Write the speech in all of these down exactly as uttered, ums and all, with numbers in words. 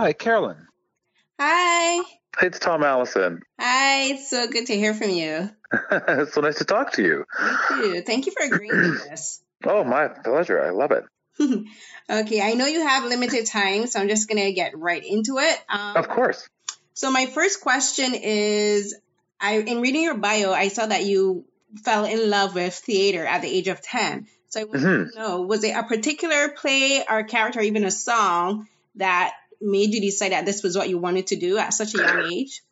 Hi, Carolyn. Hi. It's Tom Allison. Hi, it's so good to hear from you. It's so nice to talk to you. Thank you. Thank you for agreeing to this. Oh, my pleasure. I love it. Okay, I know you have limited time, so I'm just going to get right into it. Um, of course. So my first question is, I in reading your bio, I saw that you fell in love with theater at the age of ten. So I wanted mm-hmm. to know, was it a particular play or character, or even a song that made you decide that this was what you wanted to do at such a young age?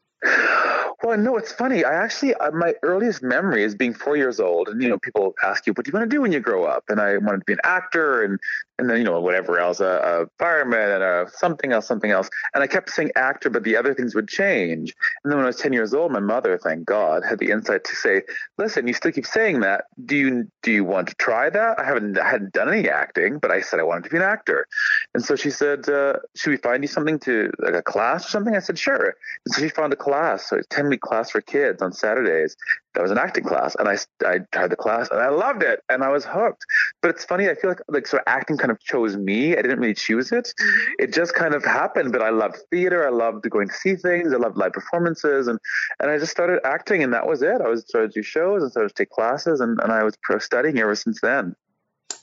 Well, no, it's funny. I actually, uh, my earliest memory is being four years old. And, you know, people ask you, what do you want to do when you grow up? And I wanted to be an actor and, and then, you know, whatever else, a, a fireman and a something else, something else. And I kept saying actor, but the other things would change. And then when I was ten years old, my mother, thank God, had the insight to say, listen, you still keep saying that. Do you, do you want to try that? I haven't, I hadn't done any acting, but I said I wanted to be an actor. And so she said, uh, should we find you something to, like a class or something? I said, sure. And so she found a class. So it's ten class for kids on Saturdays. That was an acting class, and I, I tried the class and I loved it and I was hooked. But it's funny, I feel like like so acting kind of chose me. I didn't really choose it. Mm-hmm. It just kind of happened. But I loved theater, I loved going to see things, I loved live performances, and and I just started acting, and that was it. I was started to do shows and started to take classes, and, and I was studying ever since then.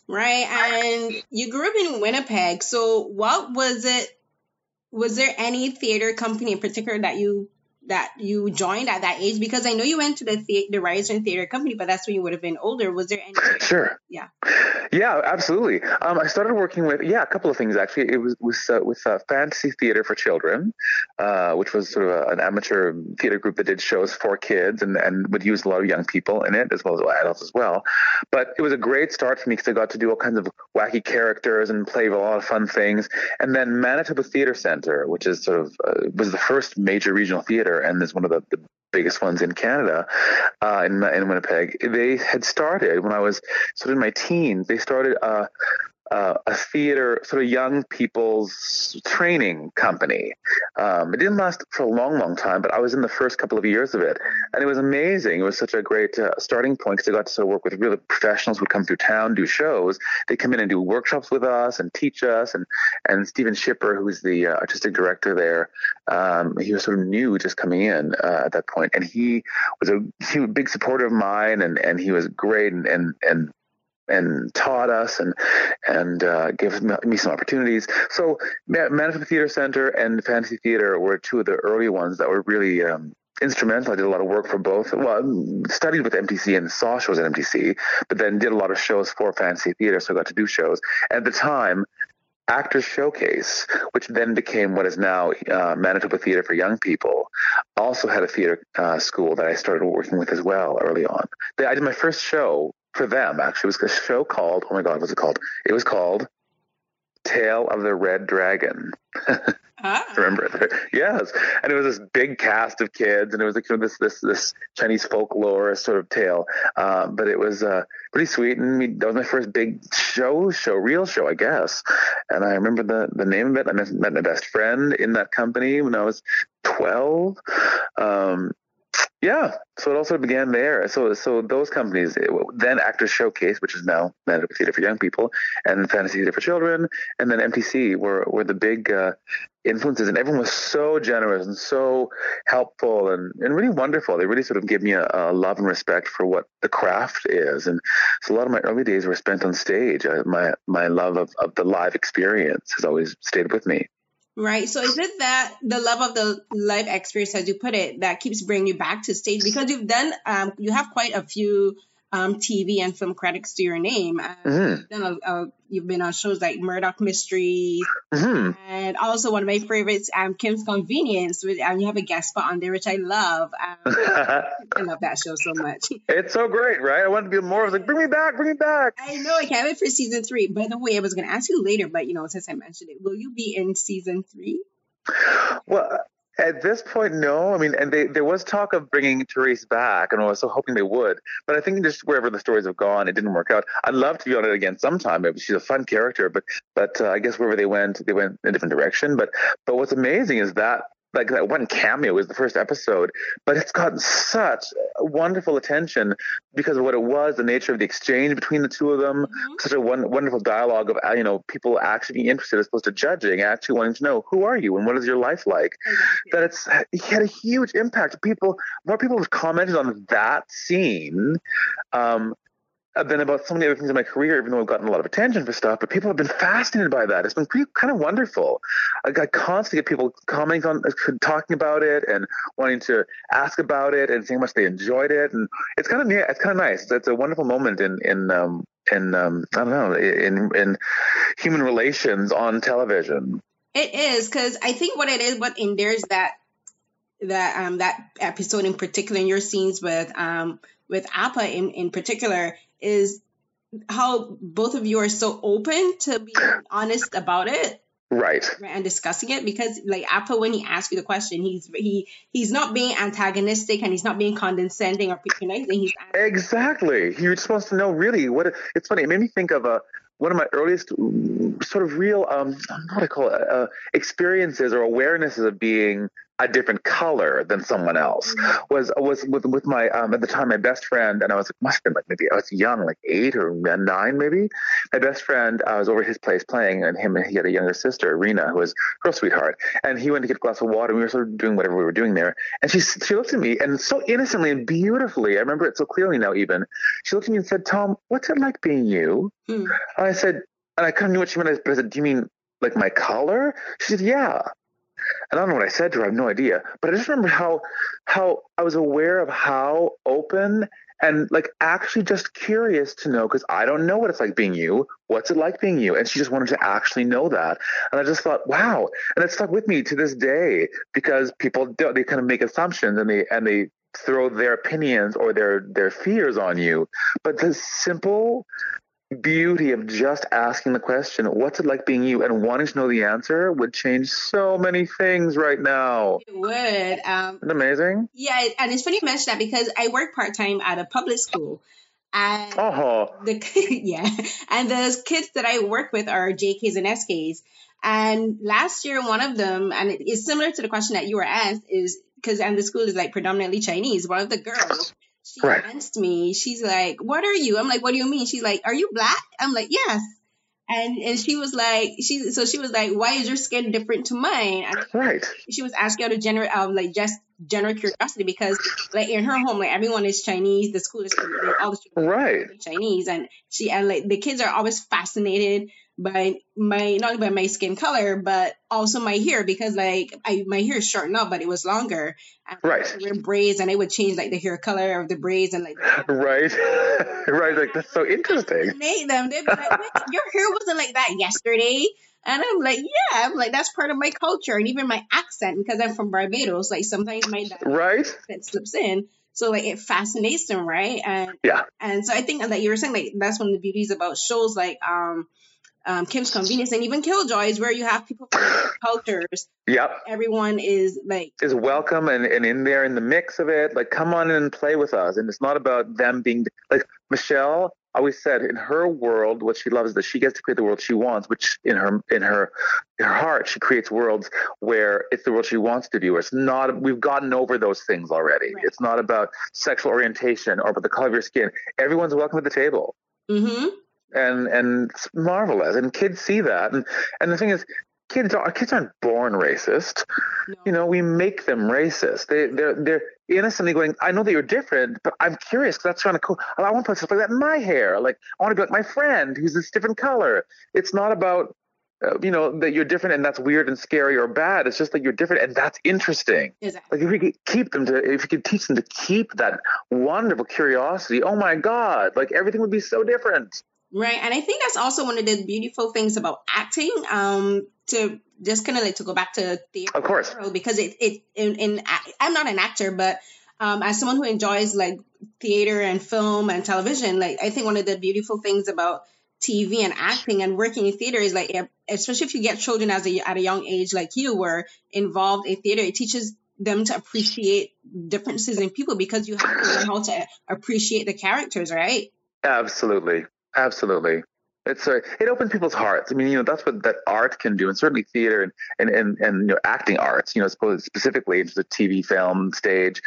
Right. And you grew up in Winnipeg, so what was it was there any theater company in particular that you that you joined at that age? Because I know you went to the, the-, the Ryerson Theatre Company, but that's when you would have been older. Was there any? Sure. Yeah. Yeah, absolutely. Um, I started working with, yeah, a couple of things actually. It was with, uh, with uh, Fantasy Theatre for Children, uh, which was sort of a, an amateur theatre group that did shows for kids and, and would use a lot of young people in it, as well as adults as well. But it was a great start for me because I got to do all kinds of wacky characters and play with a lot of fun things. And then Manitoba Theatre Centre, which is sort of, uh, was the first major regional theatre, and is one of the, the biggest ones in Canada, uh, in, in Winnipeg. They had started when I was sort of in my teens. They started uh, uh, a theater, sort of young people's training company. Um, it didn't last for a long, long time, but I was in the first couple of years of it. And it was amazing. It was such a great uh, starting point because I got to sort of work with really professionals who would come through town, do shows. They come in and do workshops with us and teach us. And, and Stephen Shipper, who's the uh, artistic director there, Um, he was sort of new just coming in uh, at that point, and he was a he was a big supporter of mine, and, and he was great and and and, and taught us and and uh, gave me some opportunities. So Manitoba Theatre Centre and Fantasy Theatre were two of the early ones that were really um, instrumental. I did a lot of work for both. Well, I studied with M T C and saw shows at M T C, but then did a lot of shows for Fantasy Theatre, so I got to do shows. At the time, Actors Showcase, which then became what is now uh, Manitoba Theatre for Young People, also had a theatre uh, school that I started working with as well early on. They, I did my first show for them, actually. It was a show called, oh my God, what was it called? It was called Tale of the Red Dragon. Ah. Remember it? Yes. And it was this big cast of kids, and it was like, you know, this this this Chinese folklore sort of tale. Uh, but it was uh, pretty sweet, and we, that was my first big show, show real show, I guess. And I remember the, the name of it. I met, met my best friend in that company when I was twelve. Um, yeah, so it also began there. So so those companies, it, then Actors Showcase, which is now Manitoba Theatre for Young People, and Fantasy Theatre for Children, and then M T C were, were the big uh, influences. And everyone was so generous and so helpful and, and really wonderful. They really sort of gave me a, a love and respect for what the craft is. And so a lot of my early days were spent on stage. I, my my love of, of the live experience has always stayed with me. Right. So is it that the love of the life experience, as you put it, that keeps bringing you back to stage? Because you've done, um, you have quite a few um, T V and film credits to your name. And mm-hmm. you've, done a, a, you've been on shows like Murdoch Mysteries, mm-hmm. and also one of my favorites, um, Kim's Convenience, which, and you have a guest spot on there, which I love. Um, I love that show so much. It's so great, right? I wanted to be more. I was like, bring me back, bring me back. I know. I can't wait for season three. By the way, I was going to ask you later, but you know, since I mentioned it, will you be in season three? Well, at this point, no. I mean, and they, there was talk of bringing Therese back, and I was so hoping they would. But I think just wherever the stories have gone, it didn't work out. I'd love to be on it again sometime. She's a fun character, but but uh, I guess wherever they went, they went in a different direction. But but what's amazing is that like that one cameo was the first episode, but it's gotten such wonderful attention because of what it was, the nature of the exchange between the two of them, mm-hmm. such a one, wonderful dialogue of, you know, people actually being interested as opposed to judging, actually wanting to know, who are you and what is your life like? Mm-hmm. That it's it had a huge impact. People, more people have commented on that scene um, than about so many other things in my career, even though I've gotten a lot of attention for stuff, but people have been fascinated by that. It's been pretty, kind of wonderful. I, I constantly get people commenting on, talking about it and wanting to ask about it and saying how much they enjoyed it. And it's kind of, yeah, it's kind of nice. It's, it's a wonderful moment in, in, um, in, um, I don't know, in, in human relations on television. It is. Cause I think what it is, what endures that, that, um, that episode in particular, in your scenes with, um, with Appa in, in particular, is how both of you are so open to being honest about it, right? And discussing it, because like Appa, when he asks you the question, he's he he's not being antagonistic and he's not being condescending or patronizing. He's exactly. He just wants to know really what. It's funny. It made me think of a one of my earliest sort of real um what do I call it uh, experiences or awarenesses of being a different color than someone else was, was with, with my, um, at the time, my best friend. And I was, must've been like, maybe I was young, like eight or nine, maybe. My best friend, I uh, was over at his place playing, and him and he had a younger sister, Rena, who was her sweetheart. And he went to get a glass of water. And we were sort of doing whatever we were doing there. And she, she looked at me, and so innocently and beautifully, I remember it so clearly now, even, she looked at me and said, "Tom, what's it like being you?" Hmm. And I said, and I kind of knew what she meant, but I said, "Do you mean like my color?" She said, "Yeah." And I don't know what I said to her. I have no idea. But I just remember how how I was aware of how open and like actually just curious to know, because I don't know what it's like being you. What's it like being you? And she just wanted to actually know that. And I just thought, wow. And it stuck with me to this day, because people don't, they kind of make assumptions and they and they throw their opinions or their their fears on you. But the simple beauty of just asking the question, what's it like being you, and wanting to know the answer would change so many things right now. It would. Um, Isn't it amazing? Yeah, and it's funny you mention that, because I work part-time at a public school. And uh-huh. the Yeah. And the kids that I work with are J Ks and S Ks. And last year, one of them, and it is similar to the question that you were asked, is because, and the school is like predominantly Chinese, one of the girls, she right. asked me, she's like, "What are you?" I'm like, "What do you mean?" She's like, "Are you black?" I'm like, "Yes." And and she was like, she so she was like, "Why is your skin different to mine?" And right. she was asking out of general, um, like just general curiosity, because like in her home, like everyone is Chinese. The school is all the students right. are Chinese, and she and like the kids are always fascinated by my, not only by my skin color, but also my hair, because like I, my hair is short now, but it was longer. And right. I wear braids, and I would change like the hair color of the braids and like. Right, right. Like that's so interesting. Fascinate them. They'd be like, "Wait, your hair wasn't like that yesterday." And I'm like, yeah, I'm like, that's part of my culture, and even my accent, because I'm from Barbados. Like sometimes my right. accent slips in. So like it fascinates them, right? And yeah. And so I think that like, you were saying like that's one of the beauties about shows like um. Um, Kim's Convenience, and even Killjoys, where you have people from different cultures. Yep. Everyone is like is welcome and, and in there in the mix of it. Like, come on in and play with us. And it's not about them being like Michelle always said, in her world, what she loves is that she gets to create the world she wants, which in her in her in her heart, she creates worlds where it's the world she wants to do. It's not, we've gotten over those things already. Right. It's not about sexual orientation or about the color of your skin. Everyone's welcome at the table. Mm-hmm. And and it's marvelous, and kids see that, and and the thing is, kids are kids aren't born racist. No. You know, we make them racist. They they're they're innocently going, I know that you're different, but I'm curious, because that's kind of cool. I want to put stuff like that in my hair. Like I want to be like my friend who's this different color. It's not about uh, you know that you're different and that's weird and scary or bad. It's just that you're different and that's interesting. Exactly. Like if we could keep them to, if we could teach them to keep that wonderful curiosity. Oh my God! Like everything would be so different. Right. And I think that's also one of the beautiful things about acting, um, to just kind of like to go back to theater. Of course. Because it, it in, in I'm not an actor, but um, as someone who enjoys like theater and film and television, like I think one of the beautiful things about T V and acting and working in theater is like, especially if you get children as a, at a young age, like you were involved in theater, it teaches them to appreciate differences in people, because you have to learn how to appreciate the characters, right? Absolutely. Absolutely. It's a, it opens people's hearts. I mean, you know, that's what that art can do, and certainly theater and and and, and you know, acting arts. You know, specifically into the T V, film, stage.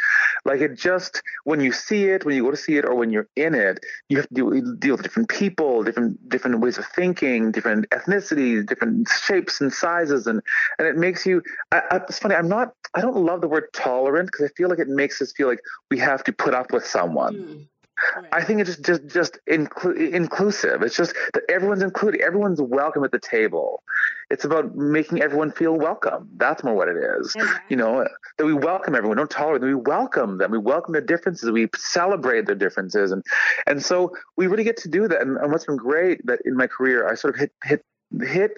Like it just when you see it, when you go to see it, or when you're in it, you have to deal, deal with different people, different different ways of thinking, different ethnicities, different shapes and sizes, and and it makes you. I, I, it's funny. I'm not. I don't love the word tolerant because I feel like it makes us feel like we have to put up with someone. Mm. Right. I think it's just just, just inclu- inclusive. It's just that everyone's included. Everyone's welcome at the table. It's about making everyone feel welcome. That's more what it is. Okay. You know, that we welcome everyone. Don't tolerate them. We welcome them. We welcome their differences. We celebrate their differences. And and so we really get to do that. And, and what's been great that in my career, I sort of hit hit hit,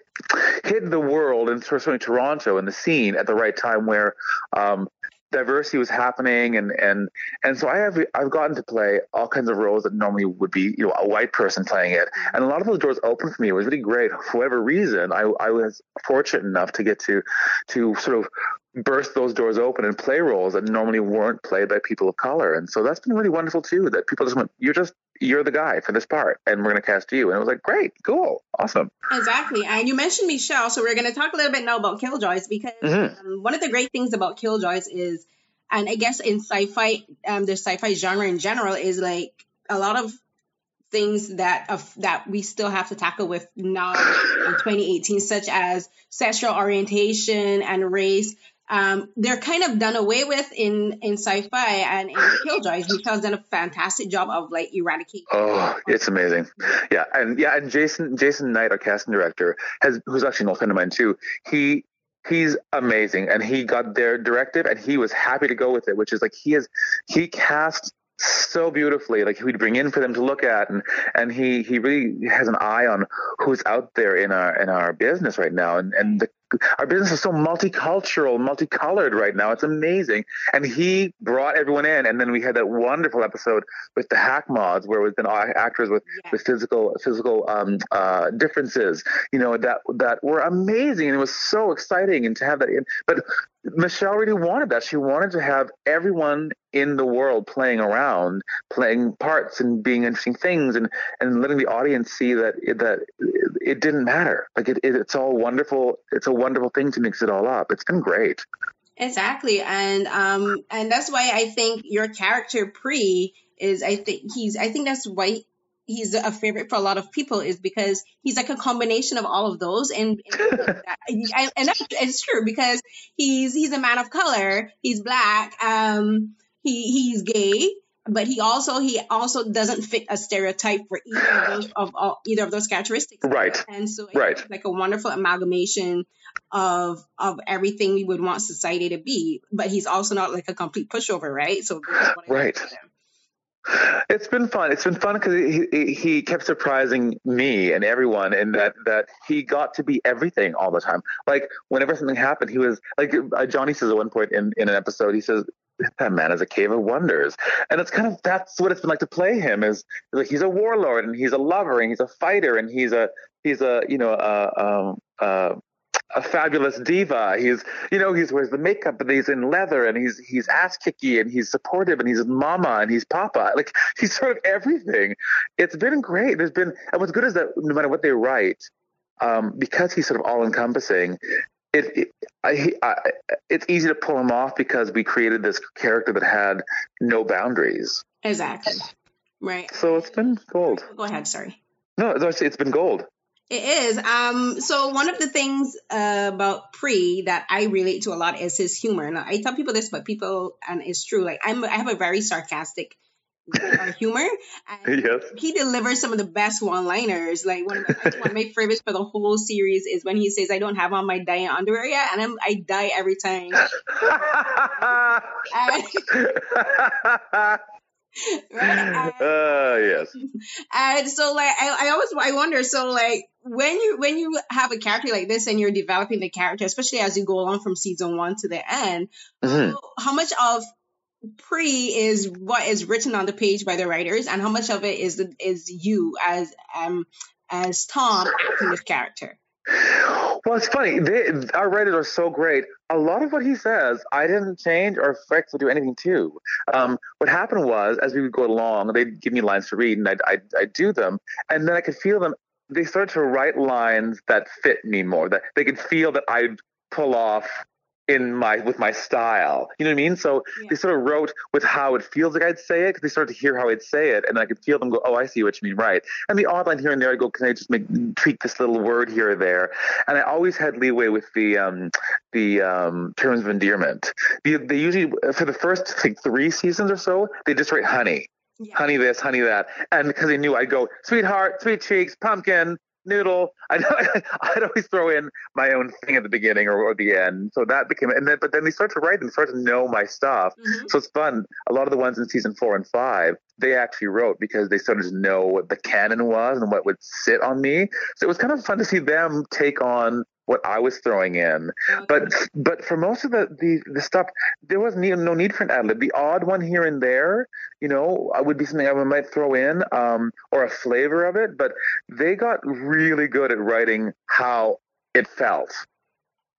hit the world and sort of Toronto and the scene at the right time where um, – diversity was happening, and and and so I have I've gotten to play all kinds of roles that normally would be, you know, a white person playing it, and a lot of those doors opened for me. It was really great. For whatever reason, I I was fortunate enough to get to to sort of burst those doors open and play roles that normally weren't played by people of color, and so that's been really wonderful too. That people just went, you're just you're the guy for this part, and we're going to cast you, and it was like great, cool, awesome. Exactly, and you mentioned Michelle, so we're going to talk a little bit now about Killjoys because mm-hmm. um, one of the great things about Killjoys is. And I guess in sci-fi, um, the sci-fi genre in general is like a lot of things that uh, that we still have to tackle with now in twenty eighteen, such as sexual orientation and race. Um, they're kind of done away with in, in sci-fi, and in Killjoys, Michelle's done a fantastic job of like eradicating. Oh, it's amazing. Yeah, and yeah, and Jason Jason Knight, our casting director, has who's actually an old friend of mine too. He. He's amazing, and he got their directive, and he was happy to go with it, which is like he is he cast so beautifully. Like he'd bring in for them to look at, and and he he really has an eye on who's out there in our in our business right now, and and the, our business is so multicultural, multicolored right now. It's amazing, and he brought everyone in, and then we had that wonderful episode with the Hack Mods, where we've been actors with, yeah. with physical physical um, uh, differences, you know, that that were amazing, and it was so exciting, and to have that in. But Michelle really wanted that. She wanted to have everyone in the world playing around, playing parts, and being interesting things, and and letting the audience see that it, that it didn't matter. Like it, it it's all wonderful. It's a wonderful thing to mix it all up. It's been great. Exactly. And um and that's why I think your character Pree is I think he's I think that's why he's a favorite for a lot of people, is because he's like a combination of all of those, and and, that, I, and that's, it's true because he's he's a man of color, he's black, um he he's gay, but he also he also doesn't fit a stereotype for either of those, of all, either of those characteristics. Right. And so it's right. like a wonderful amalgamation of of everything we would want society to be, but he's also not like a complete pushover, right? So right. It's been fun. It's been fun because he he kept surprising me and everyone, and that that he got to be everything all the time. Like whenever something happened, he was like uh, Johnny says at one point in, in an episode, he says, "That man is a cave of wonders," and it's kind of that's what it's been like to play him. Is like he's a warlord, and he's a lover, and he's a fighter, and he's a he's a you know a uh, uh, a fabulous diva. He's, you know, he's wears the makeup, and he's in leather, and he's he's ass kicky, and he's supportive, and he's mama, and he's papa. Like he's sort of everything. It's been great. There's been, and what's good is that no matter what they write, um, because he's sort of all encompassing. It, it I, I, it's easy to pull him off because we created this character that had no boundaries. Exactly. Right. So it's been gold. Go ahead. Sorry. No, it's, it's been gold. It is. Um, so one of the things uh, about Pree that I relate to a lot is his humor. Now, I tell people this, but people, and it's true. Like I'm, I have a very sarcastic humor. And yes. He delivers some of the best one-liners. Like one of, my, one of my favorites for the whole series is when he says, "I don't have on my dye underwear yet," and I'm, I die every time. and, right? And, uh, yes. And so, like, I, I always I wonder. So, like, when you when you have a character like this and you're developing the character, especially as you go along from season one to the end, mm-hmm. so how much of Pree is what is written on the page by the writers, and how much of it is is you as um as Tom acting this character? Well, it's funny. They, our writers are so great. A lot of what he says, I didn't change or fix or do anything to. Um, what happened was, as we would go along, they'd give me lines to read, and I'd, I'd, I'd do them, and then I could feel them. they started to write lines that fit me more, that they could feel that I'd pull off in my, with my style, you know what I mean? So yeah. They sort of wrote with how it feels like I'd say it, because they started to hear how I'd say it, and I could feel them go, oh, I see what you mean, right? And the odd line here and there, I go, can I just make, tweak this little word here or there? And I always had leeway with the um, the um, terms of endearment. They, they usually, for the first like, three seasons or so, they just write honey. Yeah. Honey this, honey that. And because they knew I'd go, sweetheart, sweet cheeks, pumpkin, noodle. I'd, I'd always throw in my own thing at the beginning or, or the end. So that became, and then, but then they start to write and start to know my stuff. Mm-hmm. So it's fun. A lot of the ones in season four and five, they actually wrote because they started to know what the canon was and what would sit on me. So it was kind of fun to see them take on what I was throwing in. Okay. But but for most of the, the, the stuff, there wasn't even no need for an ad-lib. The odd one here and there, you know, would be something I might throw in um, or a flavor of it. But they got really good at writing how it felt.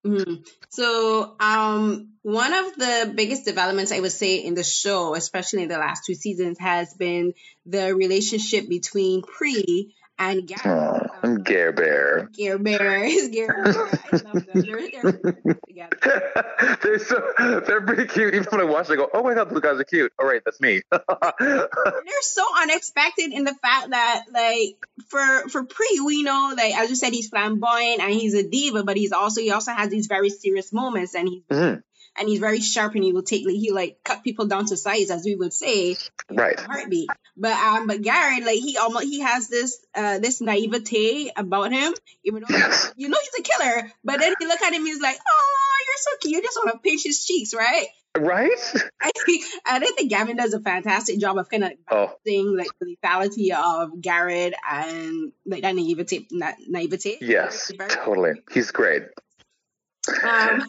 Mm-hmm. So um, one of the biggest developments I would say in the show, especially in the last two seasons, has been the relationship between Pree and Gared. Oh, and um, Gare Bear. Gare Bear is Gare Bear. I love them. They're, they're together. They're, so, they're pretty cute. Even when I watch it, I go, oh my God, those guys are cute. All right, that's me. They're so unexpected in the fact that, like, for for Pree, we know, like, as you said, he's flamboyant and he's a diva, but he's also, he also has these very serious moments, and he's mm-hmm. and he's very sharp, and he will take, like, he like cut people down to size, as we would say, right? Heartbeat. But um, but Gared, like, he almost he has this uh this naivete about him, even though yes. you know he's a killer. But then you look at him, he's like, oh, you're so cute. You just want to pinch his cheeks, right? Right. I think I think Gavin does a fantastic job of kind of balancing oh. like the lethality of Gared and like that naivete. Na- naivete. Yes, totally. Cute. He's great. Um,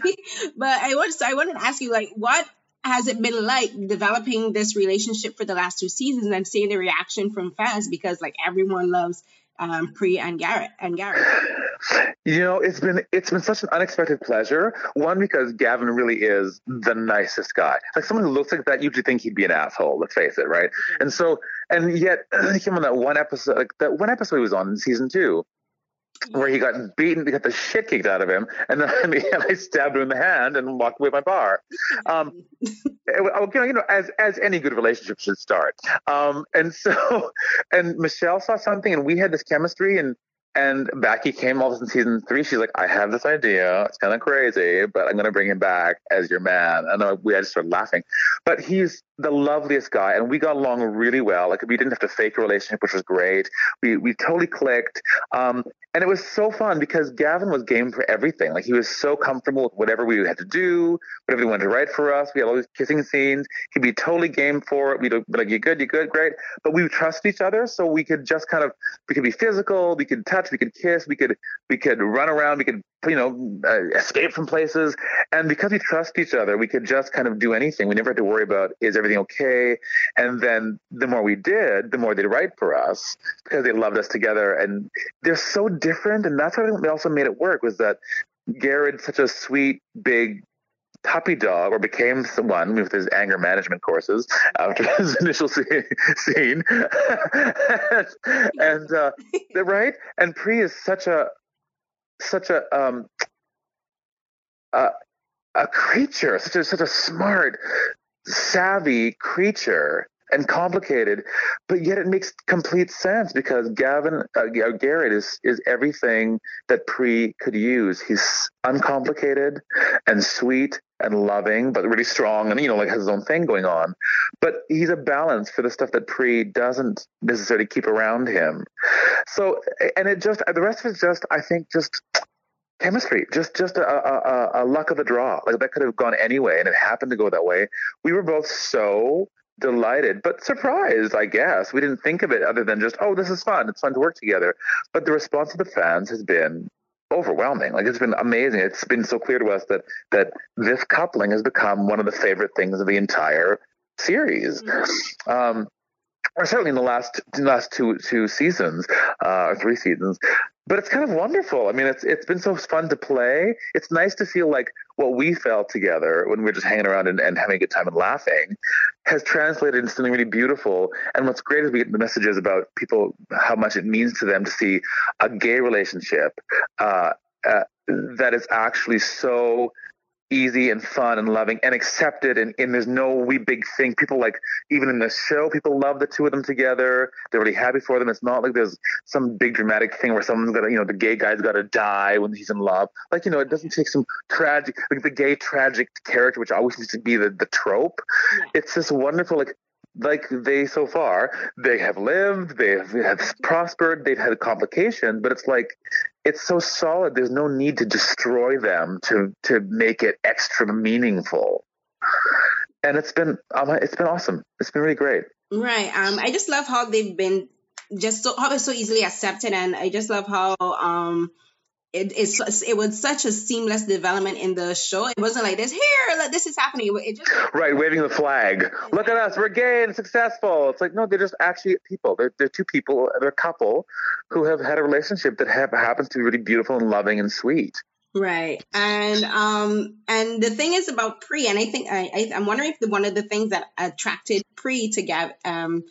but I wanted, so I wanted to ask you, like, what has it been like developing this relationship for the last two seasons and seeing the reaction from fans? Because, like, everyone loves um, Pree and Gared and Gared. You know, it's been it's been such an unexpected pleasure. One, because Gavin really is the nicest guy. Like, someone who looks like that, you'd think he'd be an asshole. Let's face it, right? Mm-hmm. And so, and yet, he came on that one episode. Like, that one episode he was on in season two, where he got beaten, he got the shit kicked out of him, and then I, mean, I stabbed him in the hand and walked away with my bar. Um, you know, as as any good relationship should start. Um, and so, and Michelle saw something, and we had this chemistry, and and back he came all of a sudden season three. She's like, I have this idea. It's kind of crazy, but I'm going to bring him back as your man. And we I just started laughing. But he's the loveliest guy, and we got along really well. Like, we didn't have to fake a relationship, which was great. We we totally clicked. Um, and it was so fun because Gavin was game for everything. Like, he was so comfortable with whatever we had to do, whatever he wanted to write for us. We had all these kissing scenes. He'd be totally game for it. We'd be like, you good, you good, great. But we would trust each other, so we could just kind of, we could be physical, we could touch, we could kiss, we could we could run around, we could, you know, uh, escape from places. And because we trust each other, we could just kind of do anything. We never had to worry about, is everything okay? And then the more we did, the more they'd write for us, because they loved us together. And they're so different, and that's what also made it work, was that Gared's such a sweet, big puppy dog, or became someone with his anger management courses after his initial scene. and uh, right, and Pree is such a such a um a, a creature, such a such a smart, savvy creature, and complicated, but yet it makes complete sense because Gavin uh, Gared is is everything that Pree could use. He's uncomplicated and sweet and loving, but really strong, and, you know, like, has his own thing going on. But he's a balance for the stuff that Pree doesn't necessarily keep around him. So, and it just, the rest of it's just, I think, just chemistry, just just a, a, a luck of the draw. Like, that could have gone any way, and it happened to go that way. We were both so delighted, but surprised, I guess. We didn't think of it other than just, oh, this is fun. It's fun to work together. But the response of the fans has been overwhelming. Like, it's been amazing. It's been so clear to us that that this coupling has become one of the favorite things of the entire series. Mm-hmm. Um, or certainly in the last in the last two two seasons, uh, or three seasons. But it's kind of wonderful. I mean, it's it's been so fun to play. It's nice to feel like what we felt together when we were just hanging around and, and having a good time and laughing has translated into something really beautiful. And what's great is we get the messages about people, how much it means to them to see a gay relationship uh, uh, that is actually so easy and fun and loving and accepted. And, and there's no wee big thing. People, like, even in the show, people love the two of them together. They're really happy for them. It's not like there's some big dramatic thing where someone's got to, you know, the gay guy's got to die when he's in love. Like, you know, it doesn't take some tragic, like the gay tragic character, which always seems to be the, the trope. Yeah. It's this wonderful, like, like they so far, they have lived, they have, they have prospered, they've had complications, but it's like, it's so solid. There's no need to destroy them to, to make it extra meaningful. And it's been, um, it's been awesome. It's been really great. Right. Um, I just love how they've been just so, how they're so easily accepted. And I just love how, um, It, it's, it was such a seamless development in the show. It wasn't like this, here, like, this is happening. It just, right, waving the flag. Look at us, we're gay and successful. It's like, no, they're just actually people. They're, they're two people, they're a couple who have had a relationship that have, happens to be really beautiful and loving and sweet. Right. And um, and the thing is about Pree, and I think, I, I, I'm wondering if the, one of the things that attracted Pree to, Gav, um,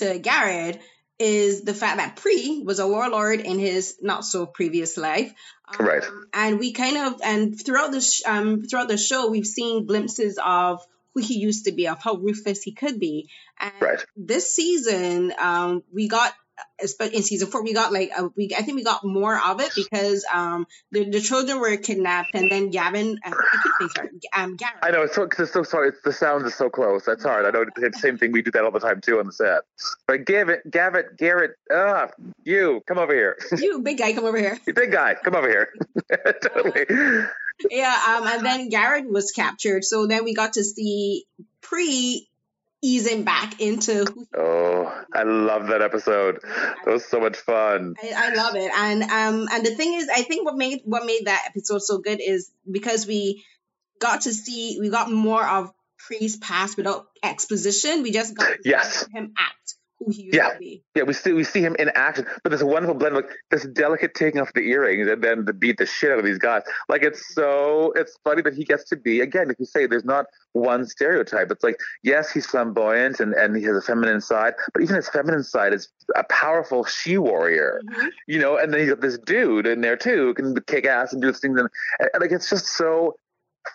to Gared is the fact that Pree was a warlord in his not so previous life, um, right? And we kind of, and throughout the sh- um throughout the show, we've seen glimpses of who he used to be, of how ruthless he could be. And right. This season, um, we got, in season four, we got like a week. I think we got more of it because um the, the children were kidnapped, and then Gavin. Um, I keep saying sorry. Um, Gareth. I know it's so, it's so sorry. It's, the sound is so close. That's hard. I know the same thing. We do that all the time too on the set. But Gavin, Gavin, Gareth, uh, you come over here. You big guy, come over here. You big guy, come over here. Totally. Uh, yeah. Um. And then Gareth was captured. So then we got to see Pree easing back into who he oh I love that episode. That was so much fun. I, I love it. And um and the thing is, I think what made what made that episode so good is because we got to see we got more of Pree's past without exposition. We just got to yes. see him act who he used yeah. to be. Yeah, we see we see him in action. But there's a wonderful blend of like this delicate taking off the earrings and then to beat the shit out of these guys. Like it's so it's funny that he gets to be, again, if you say there's not one stereotype. It's like, yes, he's flamboyant and, and he has a feminine side, but even his feminine side is a powerful she-warrior, mm-hmm. you know, and then you got this dude in there too who can kick ass and do things. And, and, and like, it's just so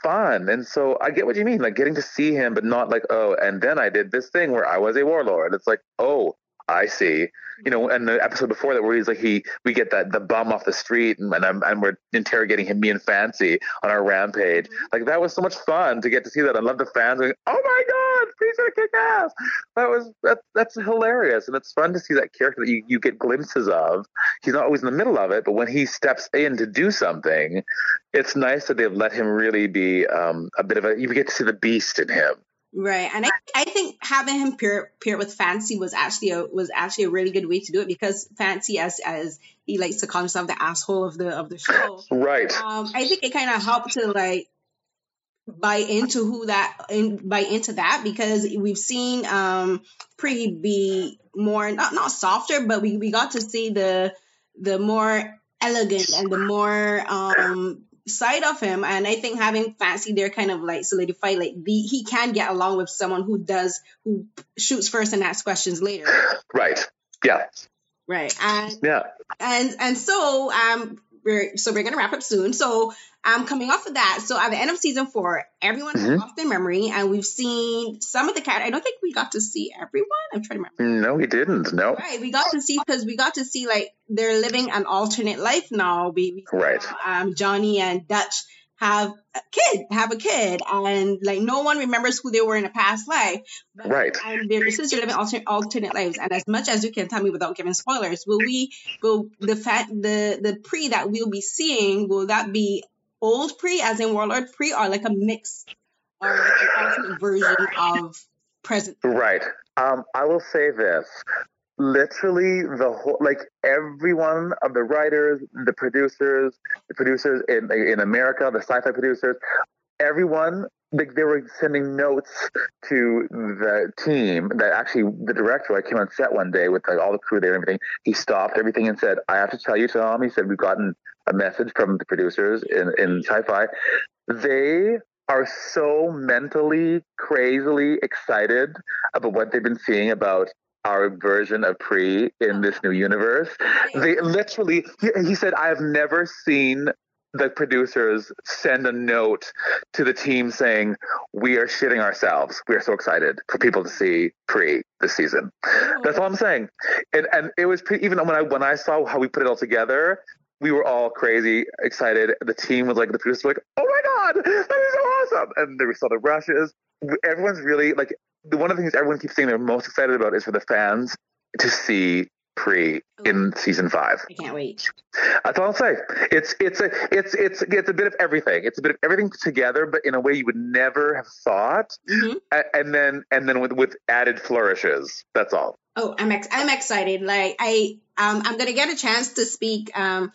fun. And so I get what you mean, like getting to see him, but not like, oh, and then I did this thing where I was a warlord. It's like, oh, I see, you know, and the episode before that where he's like, he, we get that, the bum off the street and, and I'm, and we're interrogating him, me and Fancy on our rampage. Mm-hmm. Like that was so much fun to get to see that. I love the fans going, oh my God, Pree's gonna kick ass. That was, that, that's hilarious. And it's fun to see that character that you, you get glimpses of. He's not always in the middle of it, but when he steps in to do something, it's nice that they've let him really be um, a bit of a, you get to see the beast in him. Right, and I, I think having him pair pair with Fancy was actually a was actually a really good way to do it because Fancy, as as he likes to call himself, the asshole of the of the show. Right. Um, I think it kind of helped to like buy into who that in, buy into that because we've seen um Pree be more not not softer, but we, we got to see the the more elegant and the more um. side of him, and I think having Fancy there kind of like solidified like the he can get along with someone who does who shoots first and asks questions later. Right. Yeah. Right. And yeah. And and so um we're so we're gonna wrap up soon. So um coming off of that, so at the end of season four, everyone mm-hmm. lost their memory, and we've seen some of the characters. I don't think we got to see everyone. I'm trying to remember. No, we didn't. No. Right. We got to see because we got to see like. They're living an alternate life now, baby. Right. So, um, Johnny and Dutch have a kid, have a kid, and like no one remembers who they were in a past life. But, right. And they're since you're living alternate alternate lives, and as much as you can tell me without giving spoilers, will we will the fact the the Pree that we'll be seeing, will that be old Pree as in Warlord Pree, or like a mix or like an alternate version of present? Right. Um, I will say this. Literally the whole, like every one of the writers, the producers, the producers in in America, the sci-fi producers, everyone, like they were sending notes to the team that actually the director, I came on set one day with like all the crew there and everything. He stopped everything and said, I have to tell you, Tom, he said, we've gotten a message from the producers in, in sci-fi. They are so mentally, crazily excited about what they've been seeing about our version of Pree in this new universe. They literally, he, he said, I have never seen the producers send a note to the team saying, we are shitting ourselves. We are so excited for people to see Pree this season. Oh. That's all I'm saying. And, and it was pretty, even when I, when I saw how we put it all together, we were all crazy excited. The team was like, the producers were like, oh my God, that is so awesome. And there were sort of rushes. Everyone's really like, one of the things everyone keeps saying they're most excited about is for the fans to see Pree in season five. I can't wait. That's all I'll say. It's it's a it's it's it's a bit of everything. It's a bit of everything together, but in a way you would never have thought. Mm-hmm. A- and then and then with, with added flourishes. That's all. Oh, I'm ex- I'm excited. Like I um I'm gonna get a chance to speak um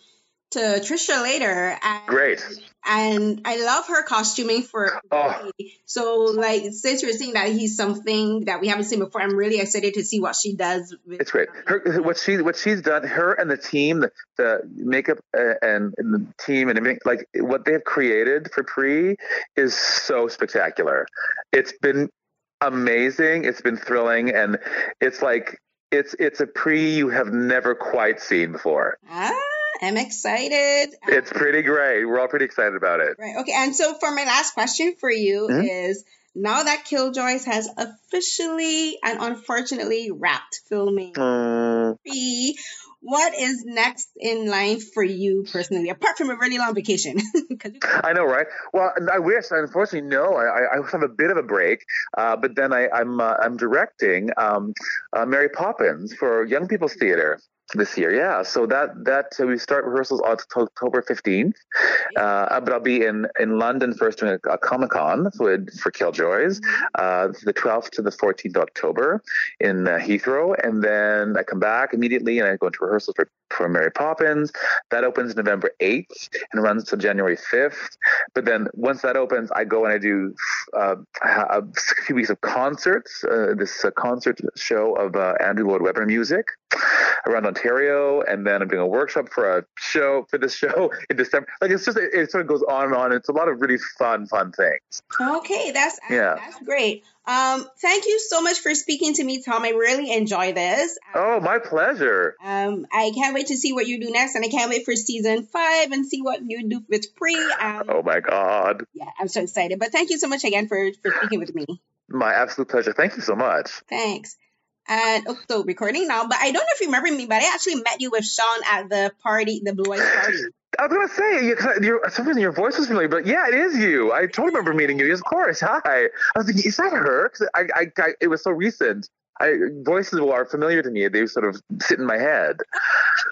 to Trisha later. And, Great. And I love her costuming for oh. So like it's interesting that he's something that we haven't seen before. I'm really excited to see what she does. With it's great. Her what she what she's done. Her and the team, the, the makeup and, and the team and everything. Like what they have created for Pree is so spectacular. It's been amazing. It's been thrilling, and it's like it's it's a Pree you have never quite seen before. Ah. I'm excited. It's pretty great. We're all pretty excited about it. Right. Okay. And so for my last question for you mm-hmm. is, now that Killjoys has officially and unfortunately wrapped filming, mm. what is next in line for you personally, apart from a really long vacation? I know, right? Well, I wish. Unfortunately, no. I, I have a bit of a break, uh, but then I, I'm uh, I'm directing um, uh, Mary Poppins for Young People's Theatre this year, yeah. So that that uh, we start rehearsals on October fifteenth, uh, but I'll be in, in London first doing a, a Comic Con for, for Killjoys, uh, the twelfth to the fourteenth of October in uh, Heathrow, and then I come back immediately and I go into rehearsals for, for Mary Poppins. That opens November eighth and runs till January fifth. But then once that opens, I go and I do uh, a few weeks of concerts. Uh, this uh, concert show of uh, Andrew Lloyd Webber music around Ontario, and then I'm doing a workshop for a show for this show in December. Like it's just it, it sort of goes on and on. It's a lot of really fun, fun things. Okay, that's yeah. that's great. Um, thank you so much for speaking to me, Tom. I really enjoy this. Um, oh, my pleasure. Um, I can't wait to see what you do next, and I can't wait for season five and see what you do with Pree. Um, oh my God. Yeah, I'm so excited. But thank you so much again for for speaking with me. My absolute pleasure. Thank you so much. Thanks. And oh, so recording now, but I don't know if you remember me, but I actually met you with Sean at the party, the Blue Eyes party. I was gonna say, you, for some reason your voice was familiar, but yeah, it is you. I totally remember meeting you. Yes, of course. Hi. I was thinking, is that her? Because I, I, I, it was so recent. I, voices are familiar to me. They sort of sit in my head.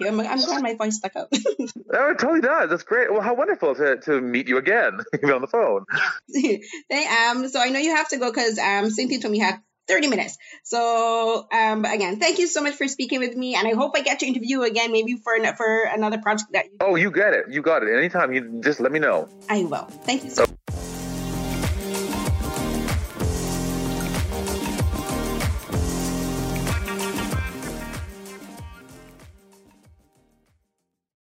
I'm glad my voice stuck out. Oh, it totally does. That's great. Well, how wonderful to, to meet you again, even on the phone. Yeah. um. So I know you have to go because um, Cynthia told me you had thirty minutes. So um, again, thank you so much for speaking with me, and I hope I get to interview you again, maybe for for another project that. You- oh, you get it. You got it. Anytime, you just let me know. I will. Thank you so much.